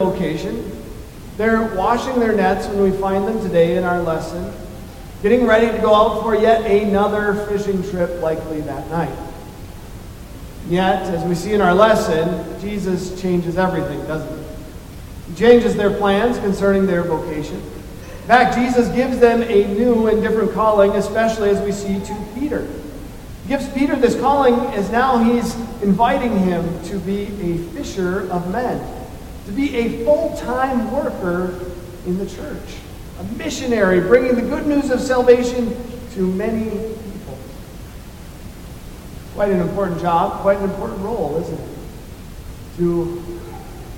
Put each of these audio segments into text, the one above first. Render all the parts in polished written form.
Location. They're washing their nets when we find them today in our lesson, getting ready to go out for yet another fishing trip, likely that night. Yet, as we see in our lesson, Jesus changes everything, doesn't he? He changes their plans concerning their vocation. In fact, Jesus gives them a new and different calling, especially as we see to Peter. He gives Peter this calling as now he's inviting him to be a fisher of men, to be a full-time worker in the church, a missionary bringing the good news of salvation to many people. Quite an important job, quite an important role, isn't it? To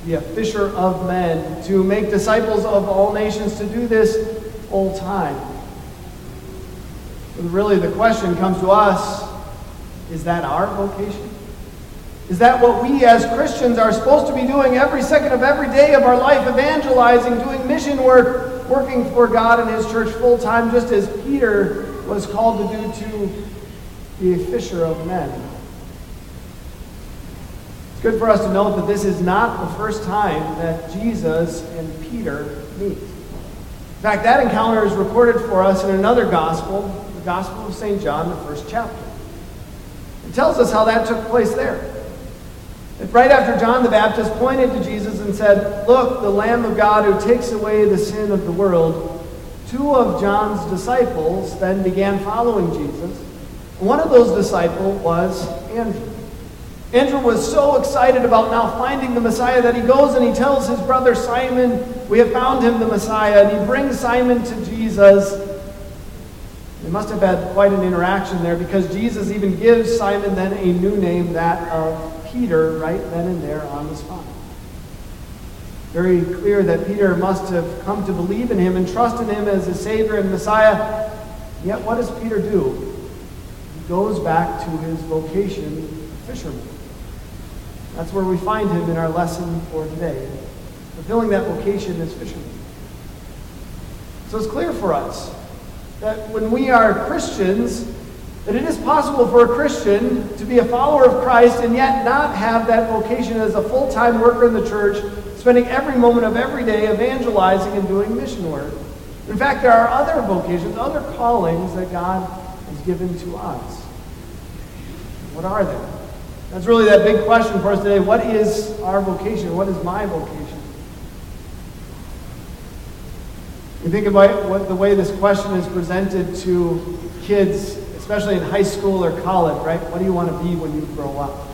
be a fisher of men, to make disciples of all nations, to do this full time. But really the question comes to us, is that our vocation? Is that what we as Christians are supposed to be doing every second of every day of our life, evangelizing, doing mission work, working for God and His church full time, just as Peter was called to do to be a fisher of men? It's good for us to note that this is not the first time that Jesus and Peter meet. In fact, that encounter is recorded for us in another gospel, the Gospel of St. John, the first chapter. It tells us how that took place there. Right after John the Baptist pointed to Jesus and said, "Look, the Lamb of God who takes away the sin of the world," two of John's disciples then began following Jesus. One of those disciples was Andrew. Andrew was so excited about now finding the Messiah that he goes and he tells his brother Simon, "We have found him, the Messiah," and he brings Simon to Jesus. They must have had quite an interaction there, because Jesus even gives Simon then a new name, that of Peter, right then and there on the spot. Very clear that Peter must have come to believe in him and trust in him as his Savior and Messiah. Yet what does Peter do? He goes back to his vocation, fisherman. That's where we find him in our lesson for today, fulfilling that vocation as fisherman. So it's clear for us that when we are Christians, that it is possible for a Christian to be a follower of Christ and yet not have that vocation as a full-time worker in the church, spending every moment of every day evangelizing and doing mission work. In fact, there are other vocations, other callings that God has given to us. What are they? That's really that big question for us today. What is our vocation? What is my vocation? You think about what the way this question is presented to kids, especially in high school or college, right? What do you want to be when you grow up?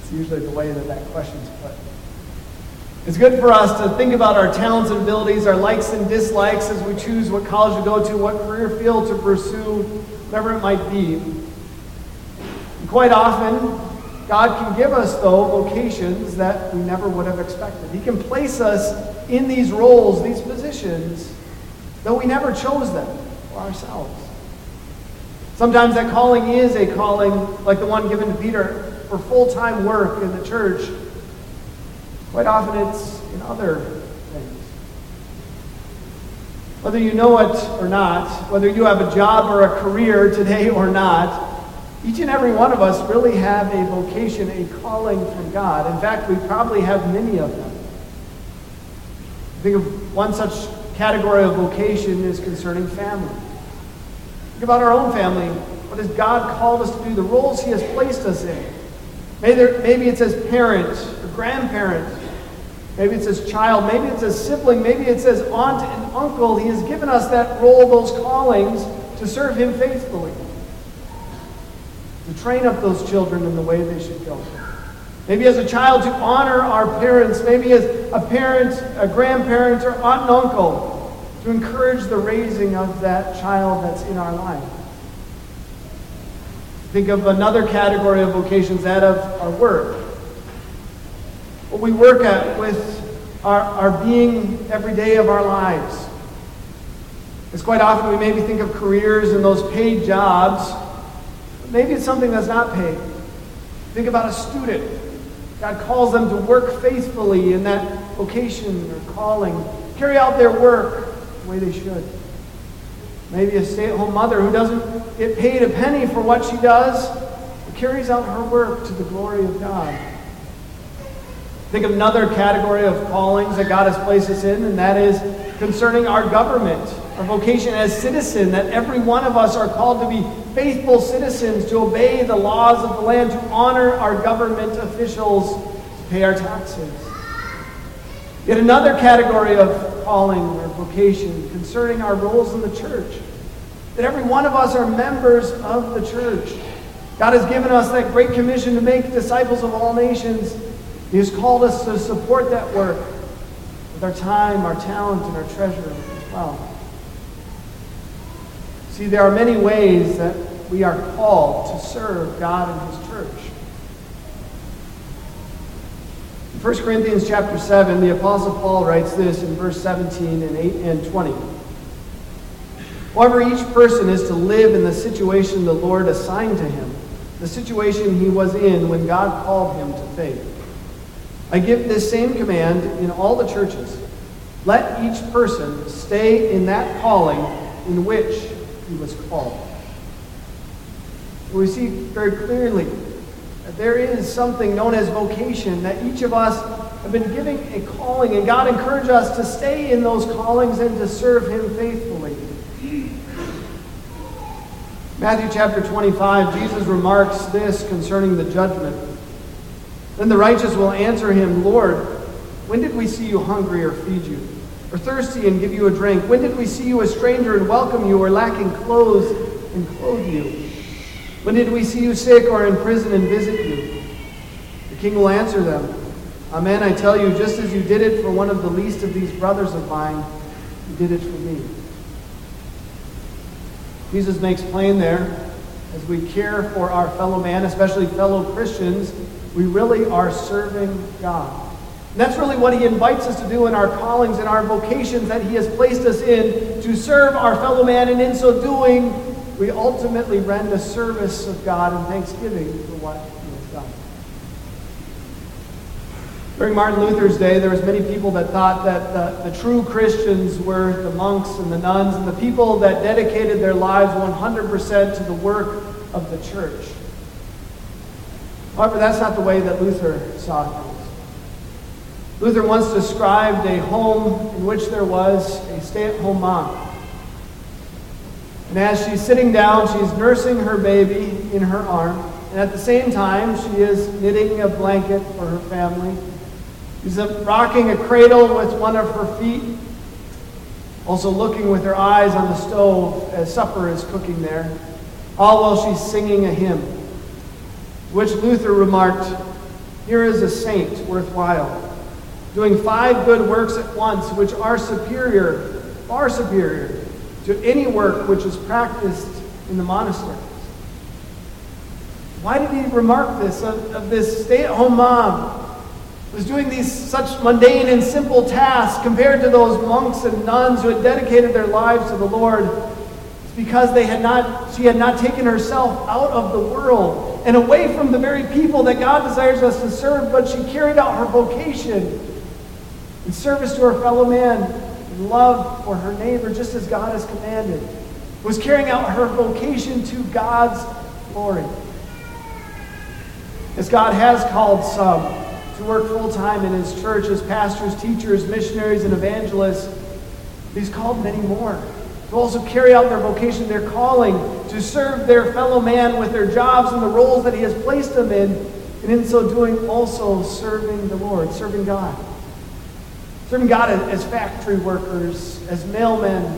It's usually the way that question's put. It's good for us to think about our talents and abilities, our likes and dislikes as we choose what college to go to, what career field to pursue, whatever it might be. And quite often, God can give us, though, vocations that we never would have expected. He can place us in these roles, these positions, though we never chose them for ourselves. Sometimes that calling is a calling like the one given to Peter for full-time work in the church. Quite often it's in other things. Whether you know it or not, whether you have a job or a career today or not, each and every one of us really have a vocation, a calling from God. In fact, we probably have many of them. Think of one such category of vocation is concerning family. Think about our own family. What has God called us to do? The roles He has placed us in. Maybe it's as parent or grandparent. Maybe it's as child. Maybe it's as sibling. Maybe it's as aunt and uncle. He has given us that role, those callings, to serve Him faithfully, to train up those children in the way they should go. Maybe as a child to honor our parents. Maybe as a parent, a grandparent, or aunt and uncle, to encourage the raising of that child that's in our life. Think of another category of vocations, that of our work. What we work at with our being every day of our lives. It's quite often we maybe think of careers and those paid jobs, but maybe it's something that's not paid. Think about a student. God calls them to work faithfully in that vocation or calling, carry out their work the way they should. Maybe a stay-at-home mother who doesn't get paid a penny for what she does, but carries out her work to the glory of God. Think of another category of callings that God has placed us in, and that is concerning our government, our vocation as citizen, that every one of us are called to be faithful citizens, to obey the laws of the land, to honor our government officials, to pay our taxes. Yet another category of calling or vocation concerning our roles in the church, that every one of us are members of the church. God has given us that great commission to make disciples of all nations. He has called us to support that work with our time, our talent, and our treasure as well. See, there are many ways that we are called to serve God and His church. In 1 Corinthians chapter 7, the Apostle Paul writes this in verse 17 and 8 and 20. However, each person is to live in the situation the Lord assigned to him, the situation he was in when God called him to faith. I give this same command in all the churches. Let each person stay in that calling in which he was called. We see very clearly that there is something known as vocation, that each of us have been given a calling, and God encourages us to stay in those callings and to serve Him faithfully. Matthew chapter 25, Jesus remarks this concerning the judgment. Then the righteous will answer him, Lord, when did we see you hungry or feed you, or thirsty and give you a drink? When did we see you a stranger and welcome you, or lacking clothes and clothe you? When did we see you sick or in prison and visit you? The king will answer them, Amen, I tell you, just as you did it for one of the least of these brothers of mine, you did it for me. Jesus makes plain there, as we care for our fellow man, especially fellow Christians, we really are serving God. And that's really what He invites us to do in our callings and our vocations that He has placed us in, to serve our fellow man. And in so doing, we ultimately render a service of God in thanksgiving for what He has done. During Martin Luther's day, there was many people that thought that the true Christians were the monks and the nuns and the people that dedicated their lives 100% to the work of the church. However, that's not the way that Luther saw things. Luther once described a home in which there was a stay-at-home mom. And as she's sitting down, she's nursing her baby in her arm. And at the same time, she is knitting a blanket for her family. She's rocking a cradle with one of her feet, also looking with her eyes on the stove as supper is cooking there, all while she's singing a hymn, which Luther remarked, here is a saint worthwhile, doing 5 good works at once, which are superior, far superior, to any work which is practiced in the monasteries. Why did he remark this of this stay-at-home mom who was doing these such mundane and simple tasks compared to those monks and nuns who had dedicated their lives to the Lord? It's because she had not taken herself out of the world and away from the very people that God desires us to serve, but she carried out her vocation in service to her fellow man, in love for her neighbor, just as God has commanded. Was carrying out her vocation to God's glory. As God has called some to work full-time in His church as pastors, teachers, missionaries, and evangelists, He's called many more to also carry out their vocation, their calling, to serve their fellow man with their jobs and the roles that He has placed them in, and in so doing also serving the Lord, serving God. Serving God as factory workers, as mailmen,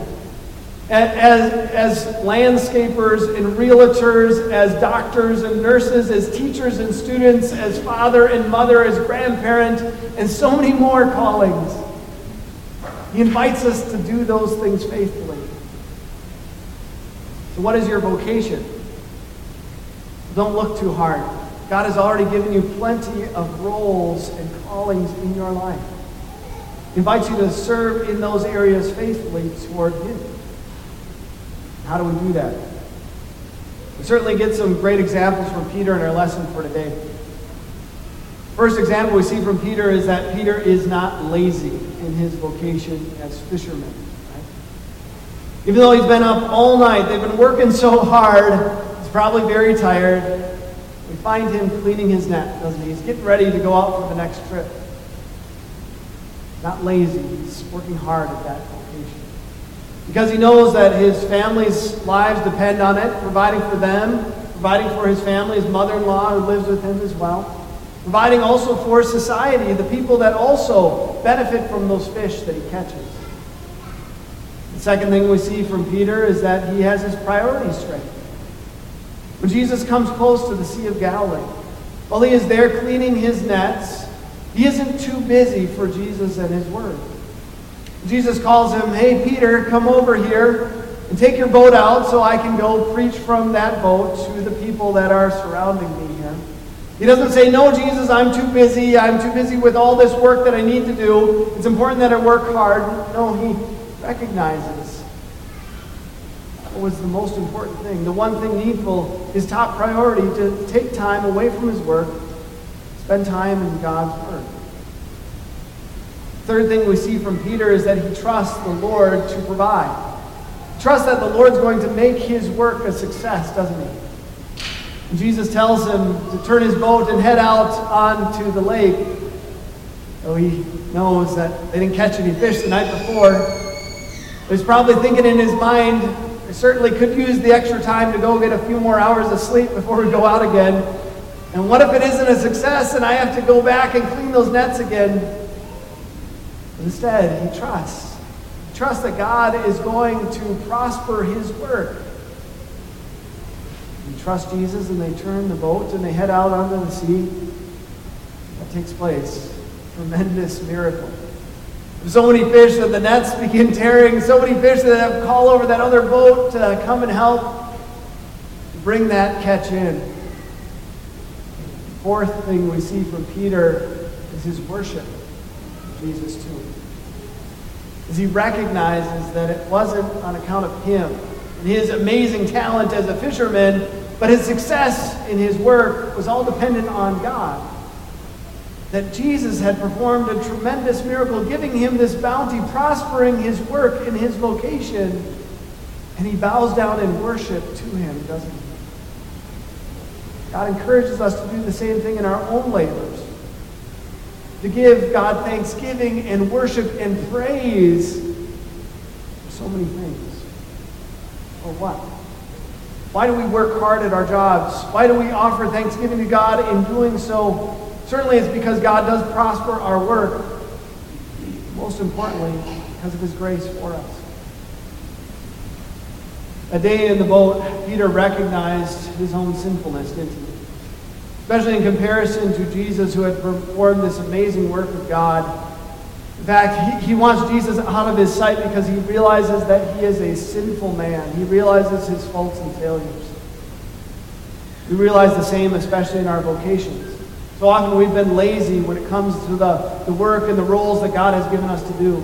as landscapers and realtors, as doctors and nurses, as teachers and students, as father and mother, as grandparent, and so many more callings. He invites us to do those things faithfully. So what is your vocation? Don't look too hard. God has already given you plenty of roles and callings in your life. He invites you to serve in those areas faithfully toward Him. How do we do that? We certainly get some great examples from Peter in our lesson for today. First example we see from Peter is that Peter is not lazy in his vocation as fisherman. Right? Even though he's been up all night, they've been working so hard, he's probably very tired. We find him cleaning his net, doesn't he? He's getting ready to go out for the next trip. not lazy. He's working hard at that vocation. Because he knows that his family's lives depend on it, providing for them, providing for his family, his mother-in-law who lives with him as well, providing also for society, the people that also benefit from those fish that he catches. The second thing we see from Peter is that he has his priorities straight. When Jesus comes close to the Sea of Galilee, while he is there cleaning his nets, he isn't too busy for Jesus and his word. Jesus calls him, "Hey, Peter, come over here and take your boat out so I can go preach from that boat to the people that are surrounding me here." He doesn't say, "No, Jesus, I'm too busy. I'm too busy with all this work that I need to do. It's important that I work hard." No, he recognizes what was the most important thing. The one thing needful, his top priority, to take time away from his work, spend time in God's word. Third thing we see from Peter is that he trusts the Lord to provide. Trust that the Lord's going to make his work a success, doesn't he? And Jesus tells him to turn his boat and head out onto the lake. Though he knows that they didn't catch any fish the night before, but he's probably thinking in his mind, "I certainly could use the extra time to go get a few more hours of sleep before we go out again. And what if it isn't a success and I have to go back and clean those nets again?" But instead, he trusts. He trusts that God is going to prosper his work. He trusts Jesus, and they turn the boat and they head out onto the sea. That takes place. Tremendous miracle. There's so many fish that the nets begin tearing. So many fish that have called over that other boat to come and help bring that catch in. Fourth thing we see from Peter is his worship of Jesus too. As he recognizes that it wasn't on account of him and his amazing talent as a fisherman, but his success in his work was all dependent on God. That Jesus had performed a tremendous miracle, giving him this bounty, prospering his work in his vocation, and he bows down in worship to him, doesn't he? God encourages us to do the same thing in our own labors, to give God thanksgiving and worship and praise for so many things. For what? Why do we work hard at our jobs? Why do we offer thanksgiving to God in doing so? Certainly it's because God does prosper our work. Most importantly, because of his grace for us. A day in the boat, Peter recognized his own sinfulness, didn't he? Especially in comparison to Jesus, who had performed this amazing work of God. In fact, he wants Jesus out of his sight because he realizes that he is a sinful man. He realizes his faults and failures. We realize the same, especially in our vocations. So often we've been lazy when it comes to the work and the roles that God has given us to do.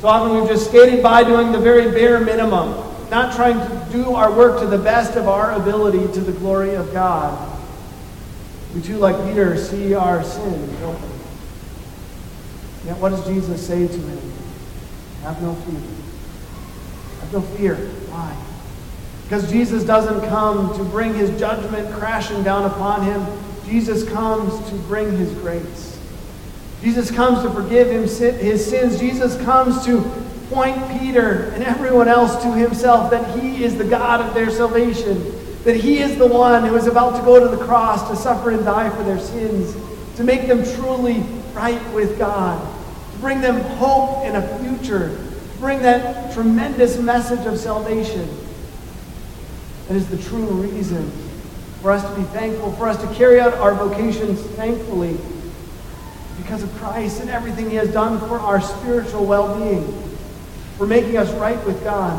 So often we've just skated by doing the very bare minimum, not trying to do our work to the best of our ability to the glory of God. We too, like Peter, see our sin, don't we? Yet what does Jesus say to him? Have no fear. Have no fear. Why? Because Jesus doesn't come to bring his judgment crashing down upon him. Jesus comes to bring his grace. Jesus comes to forgive him his sins. Jesus comes to point Peter and everyone else to himself, that he is the God of their salvation, that he is the one who is about to go to the cross to suffer and die for their sins, to make them truly right with God, to bring them hope and a future, to bring that tremendous message of salvation. That is the true reason for us to be thankful, for us to carry out our vocations thankfully, because of Christ and everything he has done for our spiritual well-being, for making us right with God.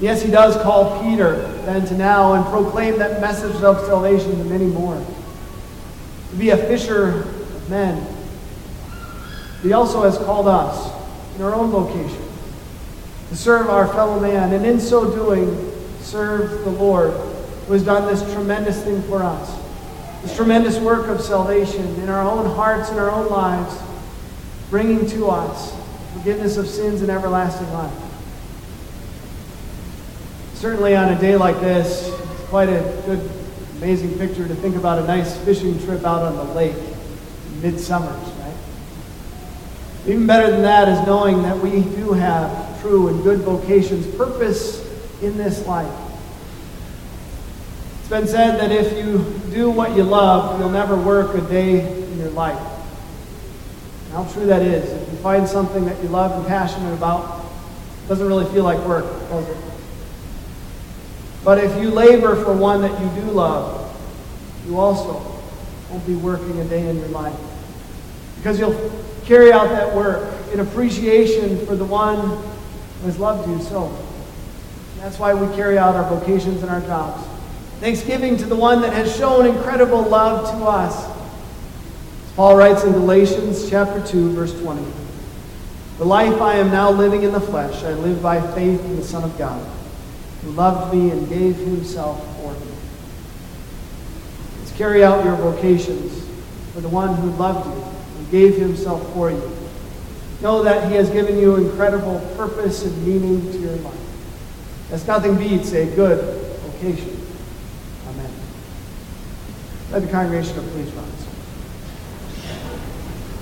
Yes, he does call Peter then to now and proclaim that message of salvation to many more. To be a fisher of men. He also has called us in our own vocation to serve our fellow man, and in so doing, serve the Lord who has done this tremendous thing for us, this tremendous work of salvation in our own hearts, in our own lives, bringing to us forgiveness of sins and everlasting life. Certainly on a day like this, it's quite a good, amazing picture to think about a nice fishing trip out on the lake in midsummer, right? Even better than that is knowing that we do have true and good vocations, purpose in this life. It's been said that if you do what you love, you'll never work a day in your life. And how true that is. If you find something that you love and passionate about, it doesn't really feel like work, does it? But if you labor for one that you do love, you also won't be working a day in your life. Because you'll carry out that work in appreciation for the one who has loved you so. That's why we carry out our vocations and our jobs. Thanksgiving to the one that has shown incredible love to us. As Paul writes in Galatians chapter 2, verse 20, "The life I am now living in the flesh, I live by faith in the Son of God, who loved me and gave himself for me." Let's carry out your vocations for the one who loved you and gave himself for you. Know that he has given you incredible purpose and meaning to your life. As nothing beats a good vocation. Amen. Let the congregation please rise.